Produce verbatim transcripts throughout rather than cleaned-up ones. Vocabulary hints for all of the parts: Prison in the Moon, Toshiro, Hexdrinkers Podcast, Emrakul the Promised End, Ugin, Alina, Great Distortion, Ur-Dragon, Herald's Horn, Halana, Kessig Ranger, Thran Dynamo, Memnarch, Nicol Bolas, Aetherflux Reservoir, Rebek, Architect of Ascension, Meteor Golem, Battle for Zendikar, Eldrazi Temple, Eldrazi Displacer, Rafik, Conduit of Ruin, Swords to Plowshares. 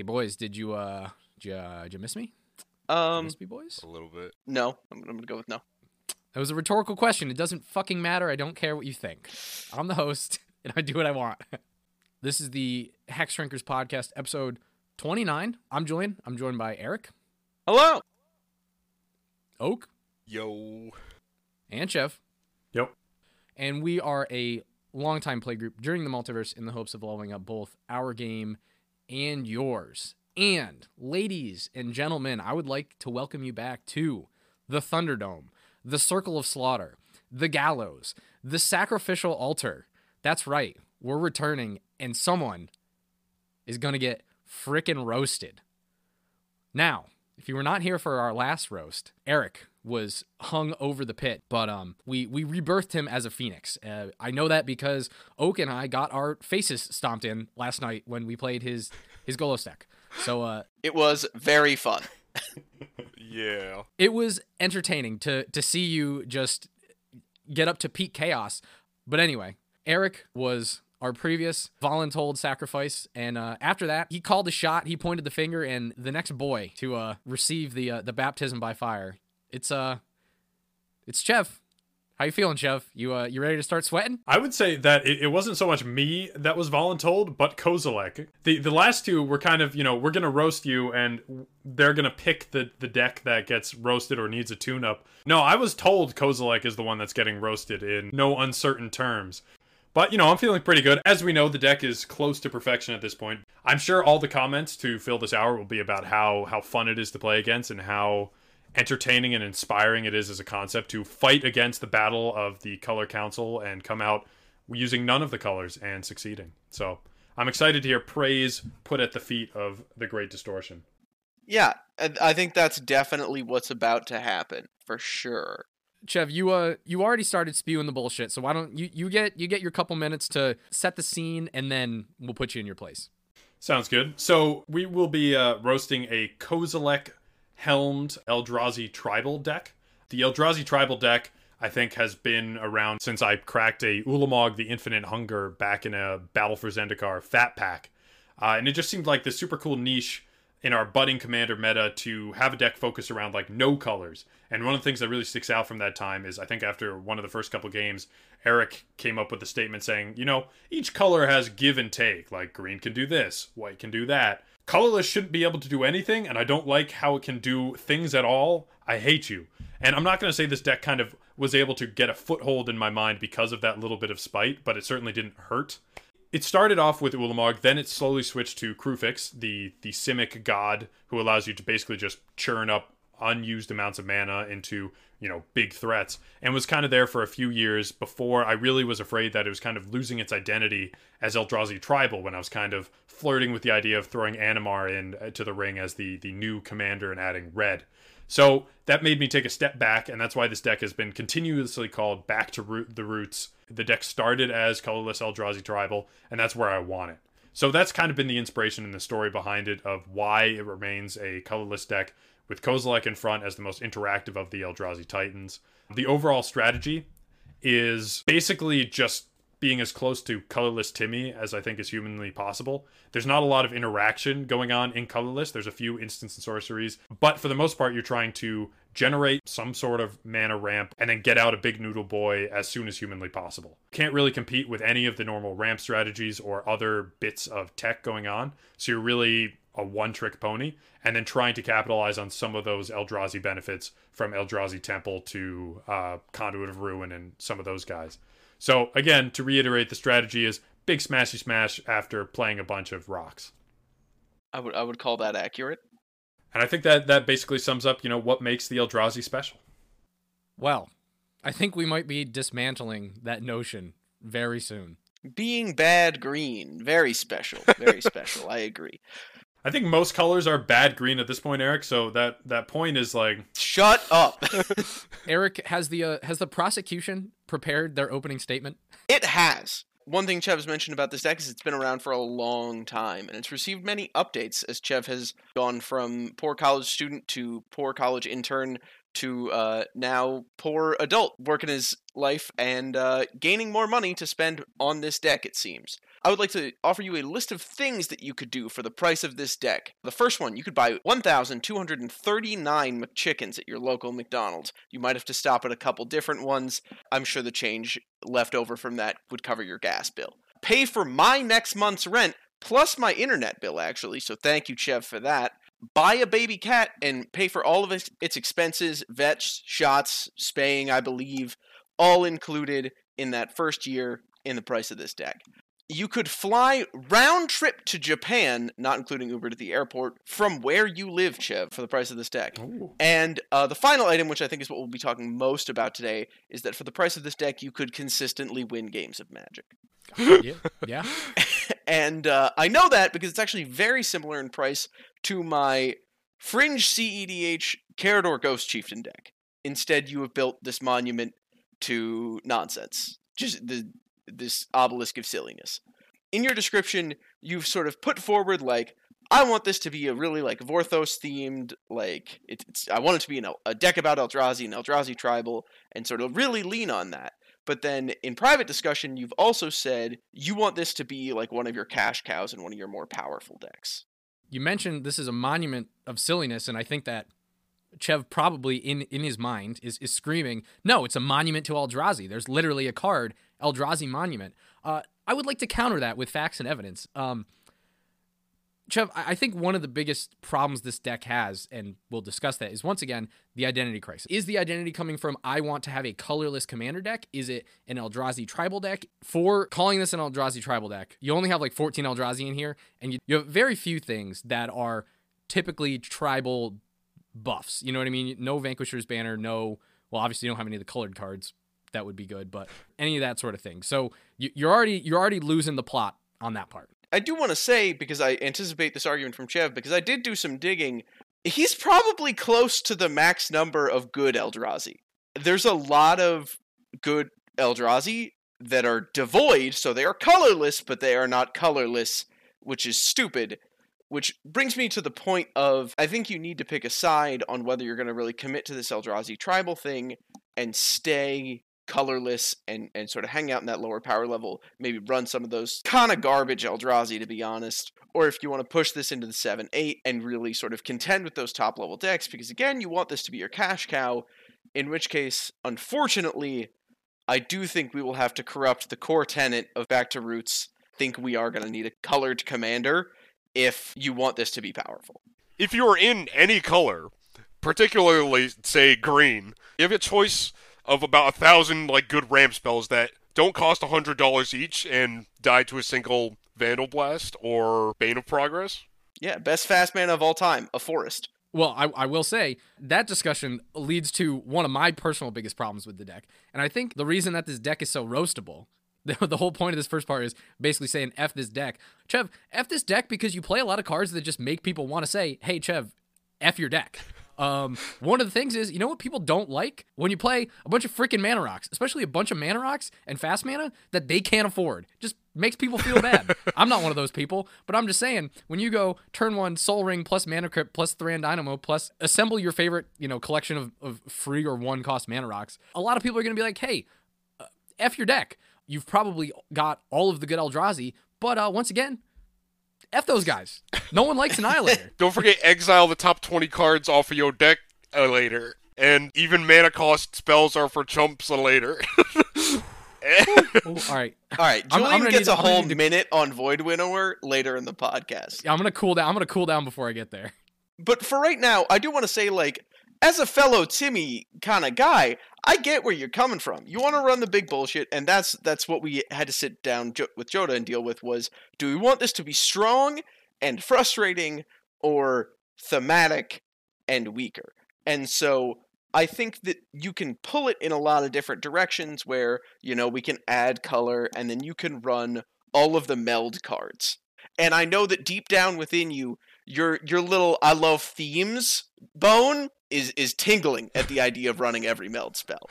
Hey boys, did you uh did you, uh, did you miss me? Um, miss me, boys? A little bit. No, I'm, I'm gonna go with no. That was a rhetorical question. It doesn't fucking matter. I don't care what you think. I'm the host, and I do what I want. This is the Hexdrinkers Podcast, episode twenty-nine. I'm Julian. I'm joined by Eric. Hello. Oak. Yo. And Chef. Yep. And we are a longtime play group during the multiverse in the hopes of leveling up both our game and yours. And, ladies and gentlemen, I would like to welcome you back to the Thunderdome, the Circle of Slaughter, the Gallows, the Sacrificial Altar. That's right. We're returning, and someone is going to get frickin' roasted. Now, if you were not here for our last roast, Eric was hung over the pit, but um, we, we rebirthed him as a phoenix. Uh, I know that because Oak and I got our faces stomped in last night when we played his, his Golos deck. So uh, it was very fun. Yeah. It was entertaining to to see you just get up to peak chaos. But anyway, Eric was our previous voluntold sacrifice, and uh, after that, he called a shot, he pointed the finger, and the next boy to uh, receive the uh, the baptism by fire, it's uh, it's Chef. How you feeling, Chef? You uh, you ready to start sweating? I would say that it, it wasn't so much me that was voluntold, but Kozilek. The the last two were kind of, you know, we're going to roast you, and they're going to pick the, the deck that gets roasted or needs a tune-up. No, I was told Kozilek is the one that's getting roasted in no uncertain terms. But, you know, I'm feeling pretty good. As we know, the deck is close to perfection at this point. I'm sure all the comments to fill this hour will be about how, how fun it is to play against and how entertaining and inspiring it is as a concept to fight against the battle of the color council and come out using none of the colors and succeeding. So I'm excited to hear praise put at the feet of the Great Distortion. Yeah, I think that's definitely what's about to happen for sure. Chev, you uh, you already started spewing the bullshit, so why don't you you get you get your couple minutes to set the scene, and then we'll put you in your place. Sounds good. So we will be uh, roasting a Kozilek helmed Eldrazi tribal deck. The Eldrazi tribal deck, I think, has been around since I cracked a Ulamog, The Infinite Hunger, back in a Battle for Zendikar Fat Pack. Uh, and it just seemed like this super cool niche in our budding commander meta to have a deck focused around, like, no colors. And one of the things that really sticks out from that time is, I think after one of the first couple games, Eric came up with a statement saying, you know, each color has give and take. Like, green can do this, white can do that. Colorless shouldn't be able to do anything, and I don't like how it can do things at all. I hate you. And I'm not going to say this deck kind of was able to get a foothold in my mind because of that little bit of spite, but it certainly didn't hurt. It started off with Ulamog, then it slowly switched to Krufix, the, the Simic god who allows you to basically just churn up unused amounts of mana into, you know, big threats, and was kind of there for a few years before I really was afraid that it was kind of losing its identity as Eldrazi tribal when I was kind of flirting with the idea of throwing Animar in to the ring as the the new commander and adding red. So that made me take a step back, and that's why this deck has been continuously called Back to Root the Roots. The deck started as colorless Eldrazi tribal, and that's where I want it. So that's kind of been the inspiration and the story behind it of why it remains a colorless deck, with Kozilek in front as the most interactive of the Eldrazi Titans. The overall strategy is basically just being as close to colorless Timmy as I think is humanly possible. There's not a lot of interaction going on in colorless. There's a few instants and sorceries, but for the most part, you're trying to generate some sort of mana ramp and then get out a big noodle boy as soon as humanly possible. Can't really compete with any of the normal ramp strategies or other bits of tech going on. So you're really a one-trick pony, and then trying to capitalize on some of those Eldrazi benefits from Eldrazi Temple to uh, Conduit of Ruin and some of those guys. So, again, to reiterate, the strategy is big smashy smash after playing a bunch of rocks. I would I would call that accurate. And I think that, that basically sums up, you know, what makes the Eldrazi special. Well, I think we might be dismantling that notion very soon. Being bad green, very special, very special, I agree. I think most colors are bad green at this point, Eric. So that, that point is like, shut up. Eric, has the uh, has the prosecution prepared their opening statement? It has. One thing Chev's mentioned about this deck is it's been around for a long time, and it's received many updates as Chev has gone from poor college student to poor college intern to uh, now poor adult working his life and uh, gaining more money to spend on this deck, it seems. I would like to offer you a list of things that you could do for the price of this deck. The first one, you could buy one thousand two hundred thirty-nine McChickens at your local McDonald's. You might have to stop at a couple different ones. I'm sure the change left over from that would cover your gas bill. Pay for my next month's rent, plus my internet bill, actually, so thank you, Chev, for that. Buy a baby cat and pay for all of its, its expenses, vets, shots, spaying, I believe, all included in that first year in the price of this deck. You could fly round trip to Japan, not including Uber to the airport, from where you live, Chev, for the price of this deck. Ooh. And uh, the final item, which I think is what we'll be talking most about today, is that for the price of this deck, you could consistently win games of Magic. Yeah. Yeah. And uh, I know that because it's actually very similar in price to my Fringe C E D H Carador Ghost Chieftain deck. Instead, you have built this monument to nonsense. Just the this obelisk of silliness. In your description, you've sort of put forward, like, I want this to be a really, like, Vorthos-themed, like, it's, it's, I want it to be an, a deck about Eldrazi and Eldrazi Tribal, and sort of really lean on that. But then in private discussion, you've also said you want this to be like one of your cash cows and one of your more powerful decks. You mentioned this is a monument of silliness, and I think that Chev probably in, in his mind is, is screaming, no, it's a monument to Eldrazi. There's literally a card, Eldrazi Monument. Uh, I would like to counter that with facts and evidence. Um, Chev, I think one of the biggest problems this deck has, and we'll discuss that, is once again, the identity crisis. Is the identity coming from, I want to have a colorless commander deck? Is it an Eldrazi tribal deck? For calling this an Eldrazi tribal deck, you only have like fourteen Eldrazi in here, and you, you have very few things that are typically tribal buffs. You know what I mean? No Vanquisher's Banner, no, well, obviously you don't have any of the colored cards. That would be good, but any of that sort of thing. So you, you're already you're already losing the plot on that part. I do want to say, because I anticipate this argument from Chev, because I did do some digging, he's probably close to the max number of good Eldrazi. There's a lot of good Eldrazi that are devoid, so they are colorless, but they are not colorless, which is stupid. Which brings me to the point of, I think you need to pick a side on whether you're going to really commit to this Eldrazi tribal thing and stay colorless and, and sort of hang out in that lower power level, maybe run some of those kind of garbage Eldrazi, to be honest, or if you want to push this into the seven eight and really sort of contend with those top level decks, because again, you want this to be your cash cow, in which case, unfortunately, I do think we will have to corrupt the core tenet of Back to Roots, think we are going to need a colored commander if you want this to be powerful. If you are in any color, particularly, say, green, you have a choice of about a thousand, like, good ramp spells that don't cost one hundred dollars each and die to a single Vandal Blast or Bane of Progress. Yeah, best fast mana of all time, a forest. Well, I, I will say, that discussion leads to one of my personal biggest problems with the deck. And I think the reason that this deck is so roastable, the, the whole point of this first part is basically saying F this deck. Chev, F this deck because you play a lot of cards that just make people want to say, hey, Chev, F your deck. Um, one of the things is, you know what people don't like? When you play a bunch of freaking mana rocks, especially a bunch of mana rocks and fast mana that they can't afford. Just makes people feel bad. I'm not one of those people, but I'm just saying, when you go turn one Soul Ring plus Mana Crypt plus Thran Dynamo plus assemble your favorite, you know, collection of, of free or one cost mana rocks, a lot of people are going to be like, hey, uh, F your deck. You've probably got all of the good Eldrazi, but uh, once again, F those guys. No one likes Annihilator. Don't forget, exile the top twenty cards off of your deck uh, later. And even mana cost spells are for chumps later. Ooh, all right. All right. Julian I'm, I'm gets need, a whole to... minute on Void Winnower later in the podcast. Yeah, I'm going to cool down. I'm going to cool down before I get there. But for right now, I do want to say, like, as a fellow Timmy kind of guy, I get where you're coming from. You want to run the big bullshit, and that's that's what we had to sit down jo- with Joda and deal with was, do we want this to be strong and frustrating or thematic and weaker? And so I think that you can pull it in a lot of different directions where, you know, we can add color and then you can run all of the meld cards. And I know that deep down within you, your your little I love themes bone is is tingling at the idea of running every meld spell.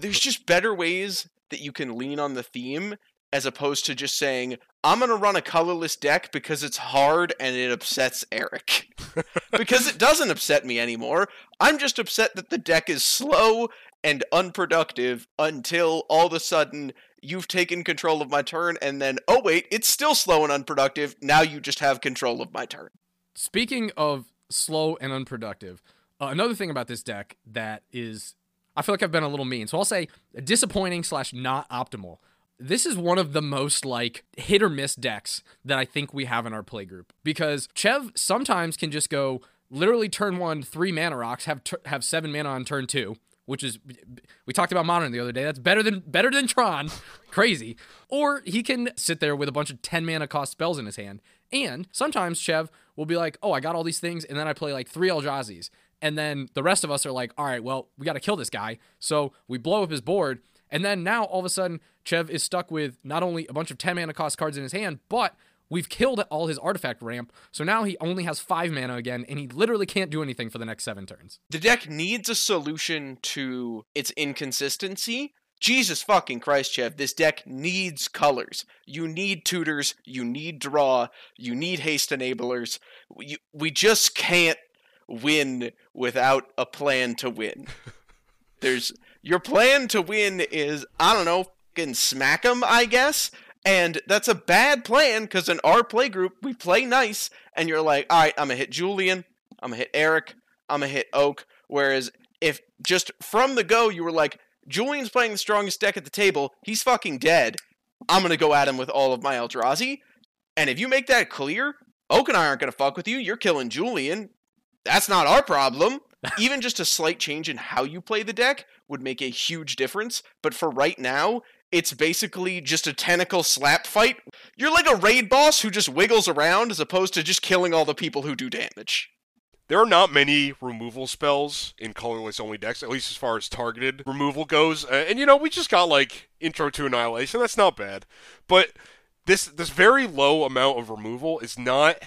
There's just better ways that you can lean on the theme as opposed to just saying, I'm going to run a colorless deck because it's hard and it upsets Eric. Because it doesn't upset me anymore. I'm just upset that the deck is slow and unproductive until all of a sudden you've taken control of my turn, and then, oh wait, it's still slow and unproductive, now you just have control of my turn. Speaking of slow and unproductive, uh, another thing about this deck that is, I feel like I've been a little mean, so I'll say disappointing slash not optimal. This is one of the most, like, hit or miss decks that I think we have in our playgroup, because Chev sometimes can just go literally turn one, three mana rocks, have ter- have seven mana on turn two, which is, we talked about Modern the other day, that's better than better than Tron, crazy. Or he can sit there with a bunch of ten mana cost spells in his hand, and sometimes Chev will be like, oh, I got all these things, and then I play like three Eldrazi's, and then the rest of us are like, all right, well, we got to kill this guy, so we blow up his board. And then now, all of a sudden, Chev is stuck with not only a bunch of ten mana cost cards in his hand, but we've killed all his artifact ramp, so now he only has five mana again, and he literally can't do anything for the next seven turns. The deck needs a solution to its inconsistency. Jesus fucking Christ, Chev, this deck needs colors. You need tutors, you need draw, you need haste enablers. We, we just can't win without a plan to win. There's... Your plan to win is, I don't know, fucking smack them, I guess. And that's a bad plan, because in our playgroup, we play nice, and you're like, all right, I'm going to hit Julian, I'm going to hit Eric, I'm going to hit Oak. Whereas if just from the go, you were like, Julian's playing the strongest deck at the table, he's fucking dead, I'm going to go at him with all of my Eldrazi. And if you make that clear, Oak and I aren't going to fuck with you, you're killing Julian. That's not our problem. Even just a slight change in how you play the deck would make a huge difference, but for right now, it's basically just a tentacle slap fight. You're like a raid boss who just wiggles around as opposed to just killing all the people who do damage. There are not many removal spells in colorless-only decks, at least as far as targeted removal goes, and you know, we just got like Intro to Annihilation, that's not bad, but this, this very low amount of removal is not...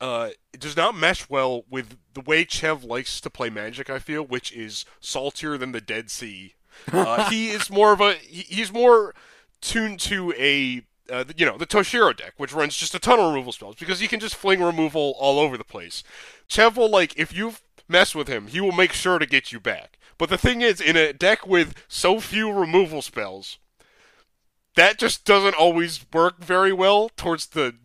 Uh, it does not mesh well with the way Chev likes to play Magic, I feel, which is saltier than the Dead Sea. Uh, he is more of a... He, he's more tuned to a... Uh, you know, the Toshiro deck, which runs just a ton of removal spells, because he can just fling removal all over the place. Chev will, like, if you mess with him, he will make sure to get you back. But the thing is, in a deck with so few removal spells, that just doesn't always work very well towards the...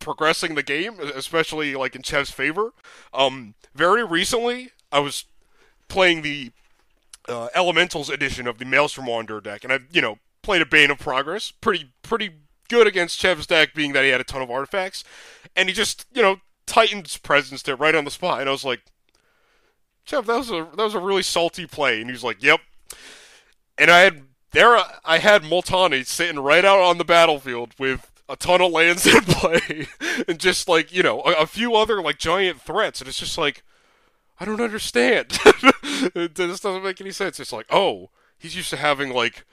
progressing the game, especially like in Chev's favor. Um, very recently, I was playing the uh, Elementals edition of the Maelstrom Wanderer deck, and I, you know, played a Bane of Progress, pretty pretty good against Chev's deck, being that he had a ton of artifacts, and he just, you know, tightened his presence there right on the spot, and I was like, Chev, that was a that was a really salty play, and he was like, yep, and I had there I had Multani sitting right out on the battlefield with a ton of lands in play, and just, like, you know, a, a few other, like, giant threats, and it's just like, I don't understand. It just doesn't make any sense. It's like, oh, he's used to having, like,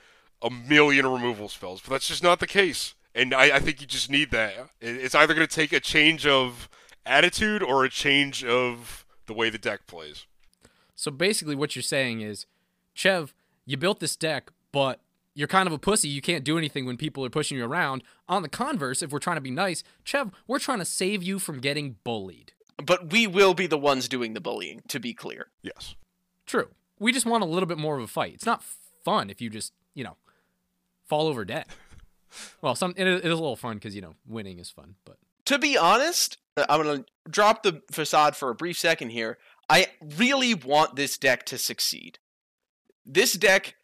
a million removal spells, but that's just not the case, and I, I think you just need that. It's either going to take a change of attitude or a change of the way the deck plays. So basically what you're saying is, Chev, you built this deck, but you're kind of a pussy. You can't do anything when people are pushing you around. On the converse, if we're trying to be nice, Chev, we're trying to save you from getting bullied. But we will be the ones doing the bullying, to be clear. Yes. True. We just want a little bit more of a fight. It's not fun if you just, you know, fall over dead. Well, some it is a little fun because, you know, winning is fun. But to be honest, I'm going to drop the facade for a brief second here. I really want this deck to succeed. This deck...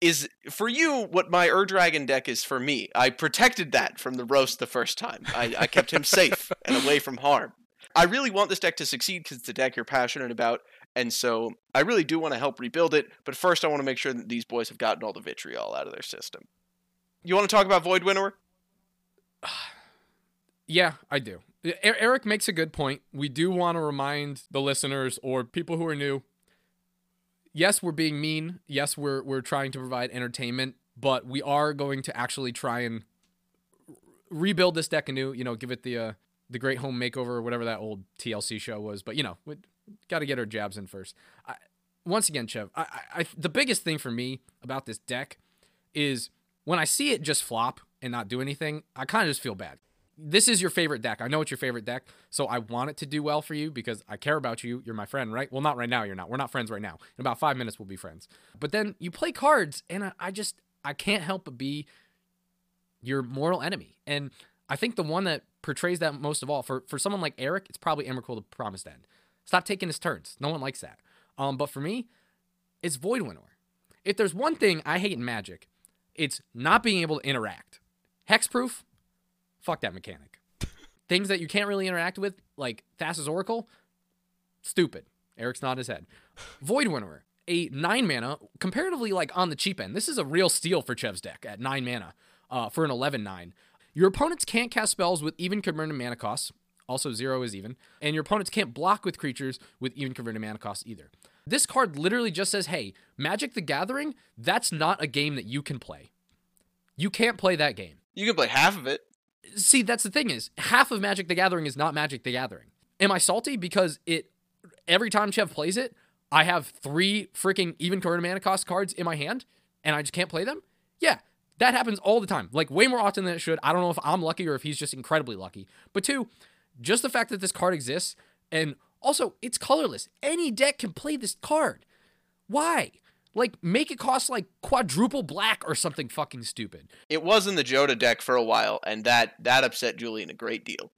is for you what my Ur-Dragon deck is for me. I protected that from the roast the first time. I, I kept him safe and away from harm. I really want this deck to succeed because it's a deck you're passionate about, and so I really do want to help rebuild it, but first I want to make sure that these boys have gotten all the vitriol out of their system. You want to talk about Void Winnower? Yeah, I do. Eric makes a good point. We do want to remind the listeners or people who are new, yes, we're being mean. Yes, we're we're trying to provide entertainment, but we are going to actually try and rebuild this deck anew. You know, give it the uh, the Great Home Makeover or whatever that old T L C show was. But you know, we got to get our jabs in first. I, once again, Chev, I, I, I, the biggest thing for me about this deck is when I see it just flop and not do anything, I kind of just feel bad. this is your favorite deck. I know it's your favorite deck, so I want it to do well for you because I care about you. You're my friend, right? Well, not right now. You're not. We're not friends right now. In about five minutes, we'll be friends. But then you play cards, and I, I just, I can't help but be your mortal enemy. And I think the one that portrays that most of all, for, for someone like Eric, it's probably Emrakul, the Promised End. Stop taking his turns. No one likes that. Um, but for me, it's Void Winnower. If there's one thing I hate in Magic, it's not being able to interact. Hexproof, fuck that mechanic. Things that you can't really interact with, like Thassa's Oracle, stupid. Eric's nodding his head. Void Winnower, a nine mana, comparatively like on the cheap end. This is a real steal for Chev's deck at nine mana uh, for an eleven nine. Your opponents can't cast spells with even converted mana costs. Also, zero is even. And your opponents can't block with creatures with even converted mana costs either. This card literally just says, hey, Magic the Gathering, that's not a game that you can play. You can't play that game. You can play half of it. See, that's the thing is, half of Magic the Gathering is not Magic the Gathering. Am I salty? Because it every time Chev plays it, I have three freaking even converted mana cost cards in my hand, and I just can't play them? Yeah, that happens all the time. Like, way more often than it should. I don't know if I'm lucky or if he's just incredibly lucky. But two, just the fact that this card exists, and also, it's colorless. Any deck can play this card. Why? Like, make it cost, like, quadruple black or something fucking stupid. It was in the Jota deck for a while, and that, that upset Julian a great deal.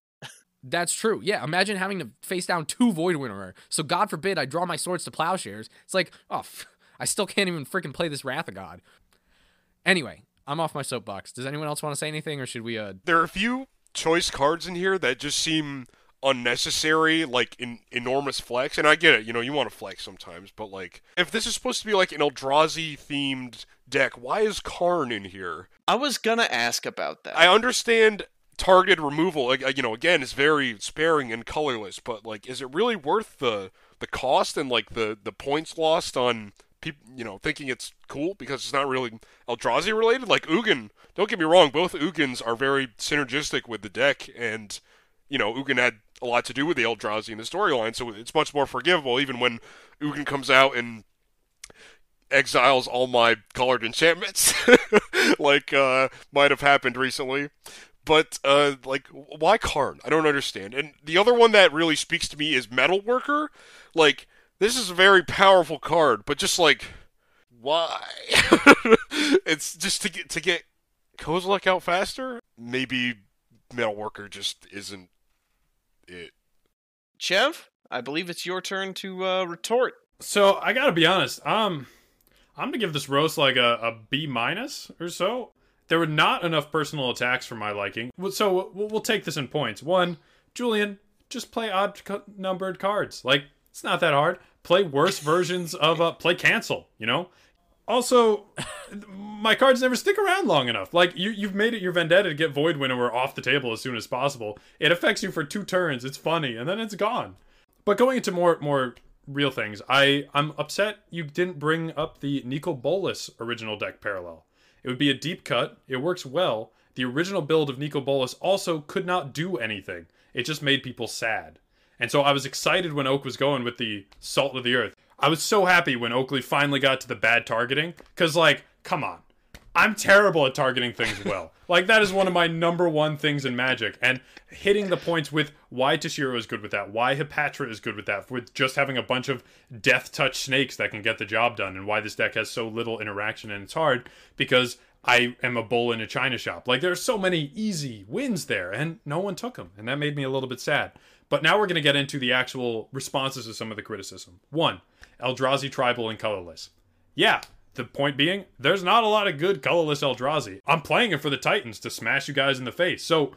That's true. Yeah, imagine having to face down two Void Winnower. So, God forbid, I draw my Swords to Plowshares. It's like, oh, I still can't even freaking play this Wrath of God. Anyway, I'm off my soapbox. Does anyone else want to say anything, or should we, uh... There are a few choice cards in here that just seem unnecessary, like in enormous flex, and I get it, you know, you want to flex sometimes, but like, if this is supposed to be like an Eldrazi themed deck, why is Karn in here? I was gonna ask about that. I understand targeted removal, like, you know, again, is very sparing and colorless, but like, is it really worth the the cost and like the the points lost on people, you know, thinking it's cool because it's not really Eldrazi related? Like Ugin, don't get me wrong, both Ugins are very synergistic with the deck, and you know, Ugin had a lot to do with the Eldrazi in the storyline, so it's much more forgivable, even when Ugin comes out and exiles all my colored enchantments, like uh, might have happened recently. But, uh, like, why Karn? I don't understand. And the other one that really speaks to me is Metalworker. Like, this is a very powerful card, but just, like, why? It's just to get to get Kozilek out faster? Maybe Metalworker just isn't it. Chev, I believe it's your turn to uh, retort. So I gotta be honest, um, I'm gonna give this roast like a, a B minus or so. There were not enough personal attacks for my liking, so we'll, we'll take this in points. One, Julian, just play odd co- numbered cards. Like, it's not that hard. Play worse versions of uh, play cancel. You know. Also, my cards never stick around long enough. Like, you, you've made it your vendetta to get Void Winnower off the table as soon as possible. It affects you for two turns, it's funny, and then it's gone. But going into more more real things, I, I'm upset you didn't bring up the Nicol Bolas original deck parallel. It would be a deep cut, it works well. The original build of Nicol Bolas also could not do anything. It just made people sad. And so I was excited when Oak was going with the Salt of the Earth. I was so happy when Oakley finally got to the bad targeting, because, like, come on. I'm terrible at targeting things well. Like, that is one of my number one things in Magic, and hitting the points with why Tashiro is good with that, why Hepatra is good with that, with just having a bunch of death touch snakes that can get the job done, and why this deck has so little interaction, and it's hard, because I am a bull in a china shop. Like, there are so many easy wins there, and no one took them, and that made me a little bit sad. But now we're going to get into the actual responses to some of the criticism. One, Eldrazi tribal and colorless. Yeah, the point being, there's not a lot of good colorless Eldrazi. I'm playing it for the Titans to smash you guys in the face. So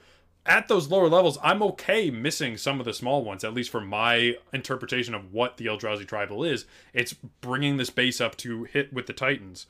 at those lower levels, I'm okay missing some of the small ones, at least for my interpretation of what the Eldrazi tribal is. It's bringing this base up to hit with the Titans.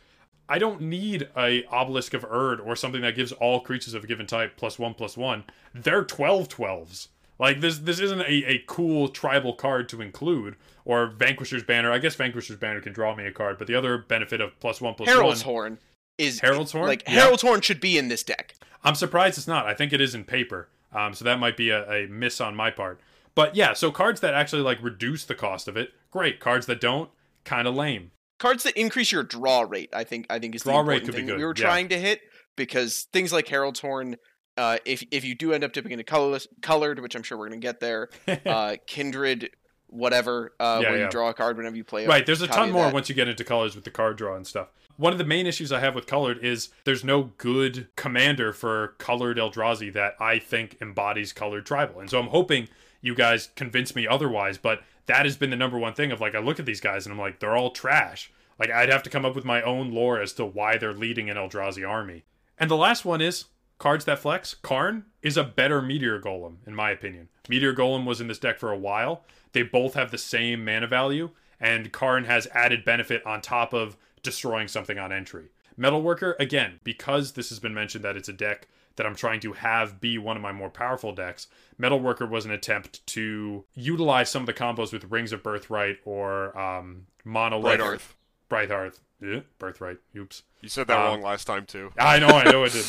I don't need a Obelisk of Erd or something that gives all creatures of a given type plus one plus one. They're twelve twelves. Like, this this isn't a, a cool tribal card to include, or Vanquisher's Banner. I guess Vanquisher's Banner can draw me a card, but the other benefit of plus one, plus Herald's one... Horn is, Herald's Horn? Like, yeah. Herald's Horn should be in this deck. I'm surprised it's not. I think it is in paper, um, so that might be a, a miss on my part. But yeah, so cards that actually, like, reduce the cost of it, great. Cards that don't, kind of lame. Cards that increase your draw rate, I think I think is the important thing we were trying to hit, because things like Herald's Horn Uh, if if you do end up dipping into colorless, colored, which I'm sure we're going to get there, uh, Kindred, whatever, uh, yeah, where yeah. you draw a card whenever you play. Right, there's a ton more that. Once you get into colors with the card draw and stuff. One of the main issues I have with colored is there's no good commander for colored Eldrazi that I think embodies colored tribal. And so I'm hoping you guys convince me otherwise, but that has been the number one thing of like, I look at these guys and I'm like, they're all trash. Like, I'd have to come up with my own lore as to why they're leading an Eldrazi army. And the last one is cards that flex. Karn is a better Meteor Golem, in my opinion. Meteor Golem was in this deck for a while. They both have the same mana value, and Karn has added benefit on top of destroying something on entry. Metalworker, again, because this has been mentioned that it's a deck that I'm trying to have be one of my more powerful decks, Metalworker was an attempt to utilize some of the combos with Rings of Birthright or um, Monolith. Brighthearth. Brighthearth. Yeah, Birthright. Oops. You said that um, wrong last time, too. I know, I know it did.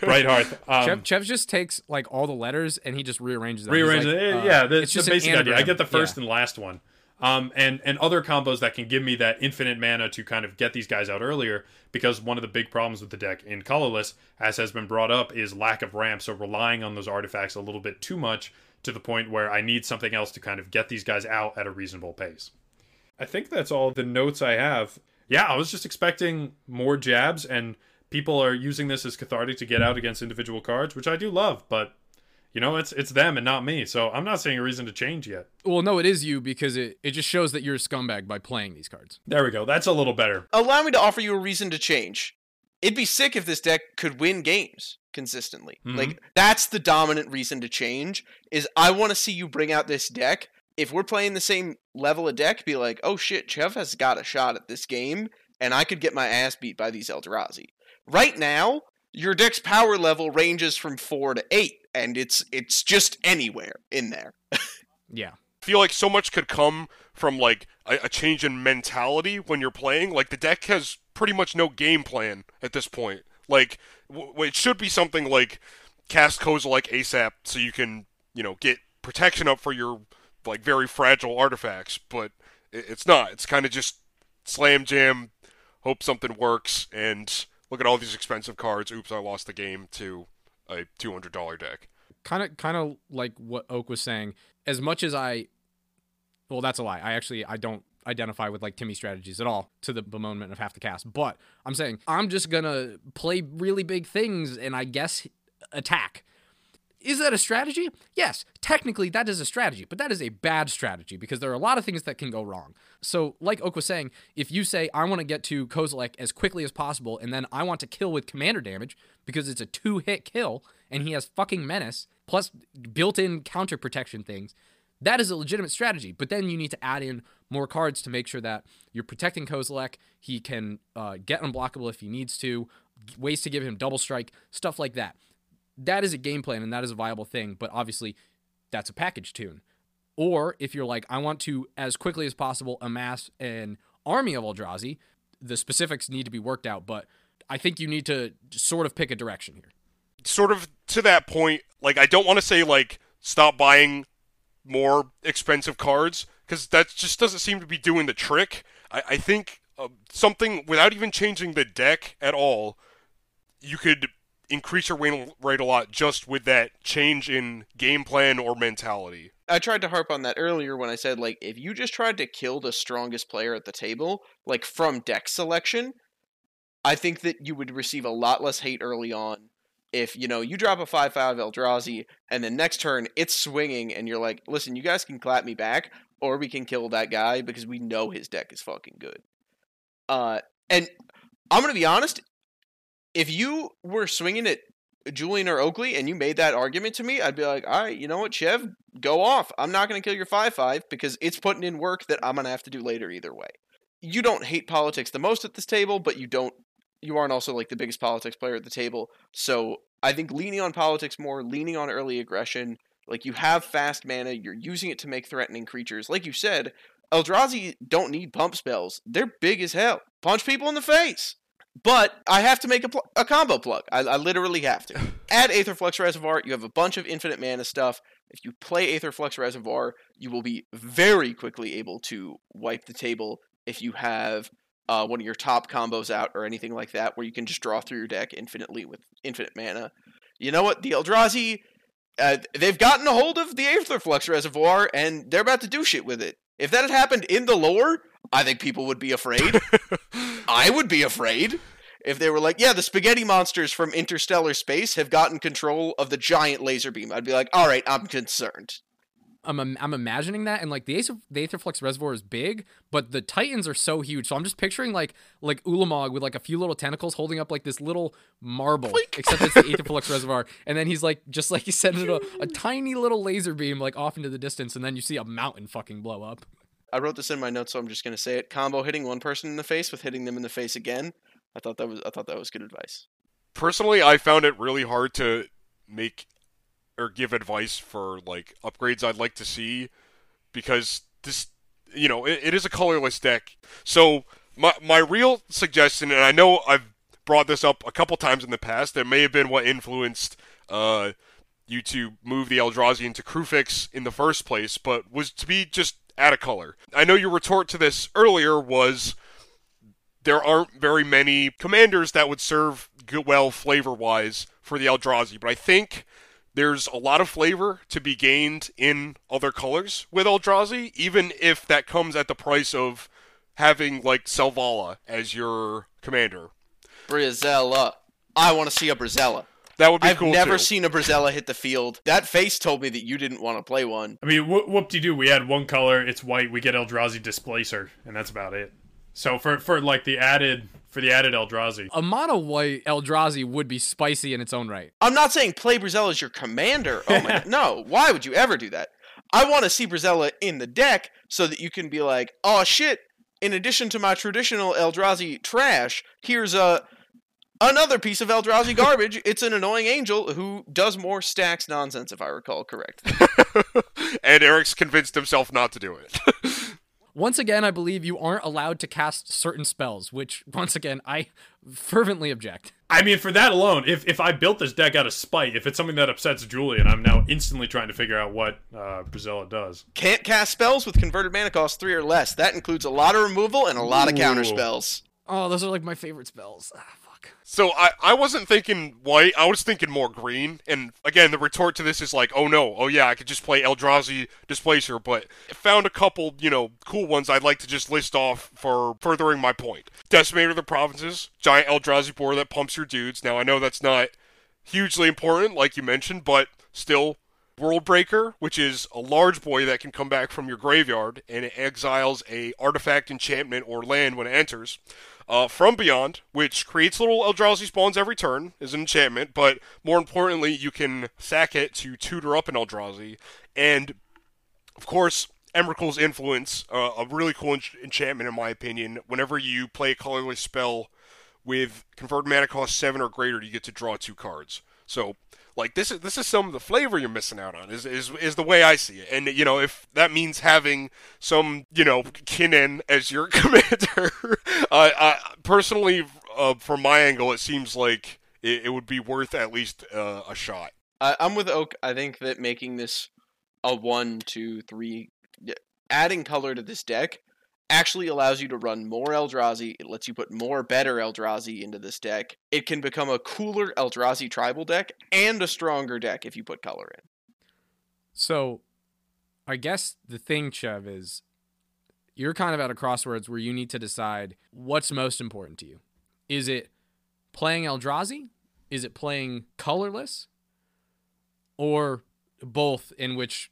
Brighthearth. Um, Chev, Chev just takes, like, all the letters, and he just rearranges them. Rearranges like, it. Uh, yeah, that's the basic idea. I get the first yeah. and last one. Um, and, and other combos that can give me that infinite mana to kind of get these guys out earlier, because one of the big problems with the deck in Colorless, as has been brought up, is lack of ramp, so relying on those artifacts a little bit too much to the point where I need something else to kind of get these guys out at a reasonable pace. I think that's all the notes I have. Yeah, I was just expecting more jabs, and people are using this as cathartic to get out against individual cards, which I do love, but, you know, it's it's them and not me, so I'm not seeing a reason to change yet. Well, no, it is you, because it, it just shows that you're a scumbag by playing these cards. There we go. That's a little better. Allow me to offer you a reason to change. It'd be sick if this deck could win games consistently. Mm-hmm. Like, that's the dominant reason to change, is I want to see you bring out this deck. If we're playing the same level of deck, be like, oh shit, Chev has got a shot at this game, and I could get my ass beat by these Eldrazi. Right now, your deck's power level ranges from four to eight, and it's it's just anywhere in there. Yeah. I feel like so much could come from like a, a change in mentality when you're playing. Like, the deck has pretty much no game plan at this point. Like, w- it should be something like cast Kozilek ASAP so you can, you know, get protection up for your like very fragile artifacts, but it's not. It's kind of just slam jam, hope something works, and look at all these expensive cards. Oops, I lost the game to a two hundred dollars deck. Kind of, kind of like what Oak was saying. As much as I, well, that's a lie. I actually I don't identify with like Timmy strategies at all, to the bemoanment of half the cast. But I'm saying I'm just gonna play really big things and I guess attack. Is that a strategy? Yes, technically that is a strategy, but that is a bad strategy because there are a lot of things that can go wrong. So like Oak was saying, if you say, I want to get to Kozilek as quickly as possible and then I want to kill with commander damage because it's a two-hit kill and he has fucking menace plus built-in counter protection things, that is a legitimate strategy. But then you need to add in more cards to make sure that you're protecting Kozilek, he can uh, get unblockable if he needs to, ways to give him double strike, stuff like that. That is a game plan and that is a viable thing, but obviously that's a package tune. Or if you're like, I want to, as quickly as possible, amass an army of Eldrazi, the specifics need to be worked out, but I think you need to sort of pick a direction here. Sort of to that point, like, I don't want to say, like, stop buying more expensive cards, because that just doesn't seem to be doing the trick. I, I think uh, something, without even changing the deck at all, you could increase your win rate a lot just with that change in game plan or mentality. I tried to harp on that earlier when I said, like, if you just tried to kill the strongest player at the table, like, from deck selection, I think that you would receive a lot less hate early on if, you know, you drop a five five Eldrazi, and then next turn, it's swinging, and you're like, listen, you guys can clap me back, or we can kill that guy, because we know his deck is fucking good. Uh, and I'm gonna be honest, if you were swinging at Julian or Oakley and you made that argument to me, I'd be like, all right, you know what, Chev, go off. I'm not going to kill your five five because it's putting in work that I'm going to have to do later either way. You don't hate politics the most at this table, but you don't. You aren't also like the biggest politics player at the table. So I think leaning on politics more, leaning on early aggression, like you have fast mana, you're using it to make threatening creatures. Like you said, Eldrazi don't need pump spells. They're big as hell. Punch people in the face. But I have to make a, pl- a combo plug. I, I literally have to. Add Aetherflux Reservoir. You have a bunch of infinite mana stuff. If you play Aetherflux Reservoir, you will be very quickly able to wipe the table if you have uh, one of your top combos out or anything like that, where you can just draw through your deck infinitely with infinite mana. you know what? The Eldrazi, uh, they've gotten a hold of the Aetherflux Reservoir, and they're about to do shit with it. If that had happened in the lore, I think people would be afraid. I would be afraid. If they were like, yeah, the spaghetti monsters from interstellar space have gotten control of the giant laser beam, I'd be like, all right, I'm concerned. I'm I'm imagining that, and like the Ace of, the Aetherflux Reservoir is big, but the Titans are so huge. So I'm just picturing like like Ulamog with like a few little tentacles holding up like this little marble, like, except it's the Aetherflux Reservoir, and then he's like just like he sends it a, a tiny little laser beam like off into the distance, and then you see a mountain fucking blow up. I wrote this in my notes, so I'm just gonna say it: combo hitting one person in the face with hitting them in the face again. I thought that was I thought that was good advice. Personally, I found it really hard to make. Or give advice for, like, upgrades I'd like to see, because this, you know, it, it is a colorless deck. So, my my real suggestion, and I know I've brought this up a couple times in the past, that may have been what influenced uh, you to move the Eldrazi into Krufix in the first place, but was to be just out of color. I know your retort to this earlier was, there aren't very many commanders that would serve well flavor-wise for the Eldrazi, but I think there's a lot of flavor to be gained in other colors with Eldrazi, even if that comes at the price of having, like, Selvala as your commander. Brizella. I want to see a Brizella. That would be I've cool, I've never too. seen a Brizella hit the field. That face told me that you didn't want to play one. I mean, wh- whoop-de-doo, we had one color, it's white, we get Eldrazi Displacer, and that's about it. So for, for like, the added... For the added Eldrazi. A mono white Eldrazi would be spicy in its own right. I'm not saying play Brizella as your commander. Oh my no, why would you ever do that? I want to see Brizella in the deck so that you can be like, oh shit, in addition to my traditional Eldrazi trash, here's a another piece of Eldrazi garbage. It's an annoying angel who does more stacks nonsense, if I recall correctly. And Eric's convinced himself not to do it. Once again, I believe you aren't allowed to cast certain spells, which, once again, I fervently object. I mean, for that alone, if if I built this deck out of spite, if it's something that upsets Julian, I'm now instantly trying to figure out what uh, Brizella does. Can't cast spells with converted mana cost three or less. That includes a lot of removal and a lot Ooh. of counter spells. Oh, those are like my favorite spells. Ah, fuck. So I, I wasn't thinking white. I was thinking more green. And again, the retort to this is like, oh no, oh yeah, I could just play Eldrazi Displacer, but I found a couple, you know, cool ones I'd like to just list off for furthering my point. Decimator of the Provinces, giant Eldrazi boar that pumps your dudes. Now I know that's not hugely important, like you mentioned, but still. Worldbreaker, which is a large boy that can come back from your graveyard, and it exiles a artifact, enchantment, or land when it enters. Uh, From Beyond, which creates little Eldrazi spawns every turn, is an enchantment, but more importantly, you can sack it to tutor up an Eldrazi. And, of course, Emrakul's Influence, uh, a really cool en- enchantment in my opinion. Whenever you play a colorless spell with converted mana cost seven or greater, you get to draw two cards. So, like, this is this is some of the flavor you're missing out on, is is is the way I see it. And, you know, if that means having some, you know, Kinnan as your commander, uh, I, personally, uh, from my angle, it seems like it, it would be worth at least uh, a shot. Uh, I'm with Oak. I think that making this a one, two, three, adding color to this deck actually allows you to run more Eldrazi. It lets you put more better Eldrazi into this deck. It can become a cooler Eldrazi tribal deck and a stronger deck if you put color in. So, I guess the thing, Chev, is you're kind of at a crossroads where you need to decide what's most important to you. Is it playing Eldrazi? Is it playing colorless? Or both, in which,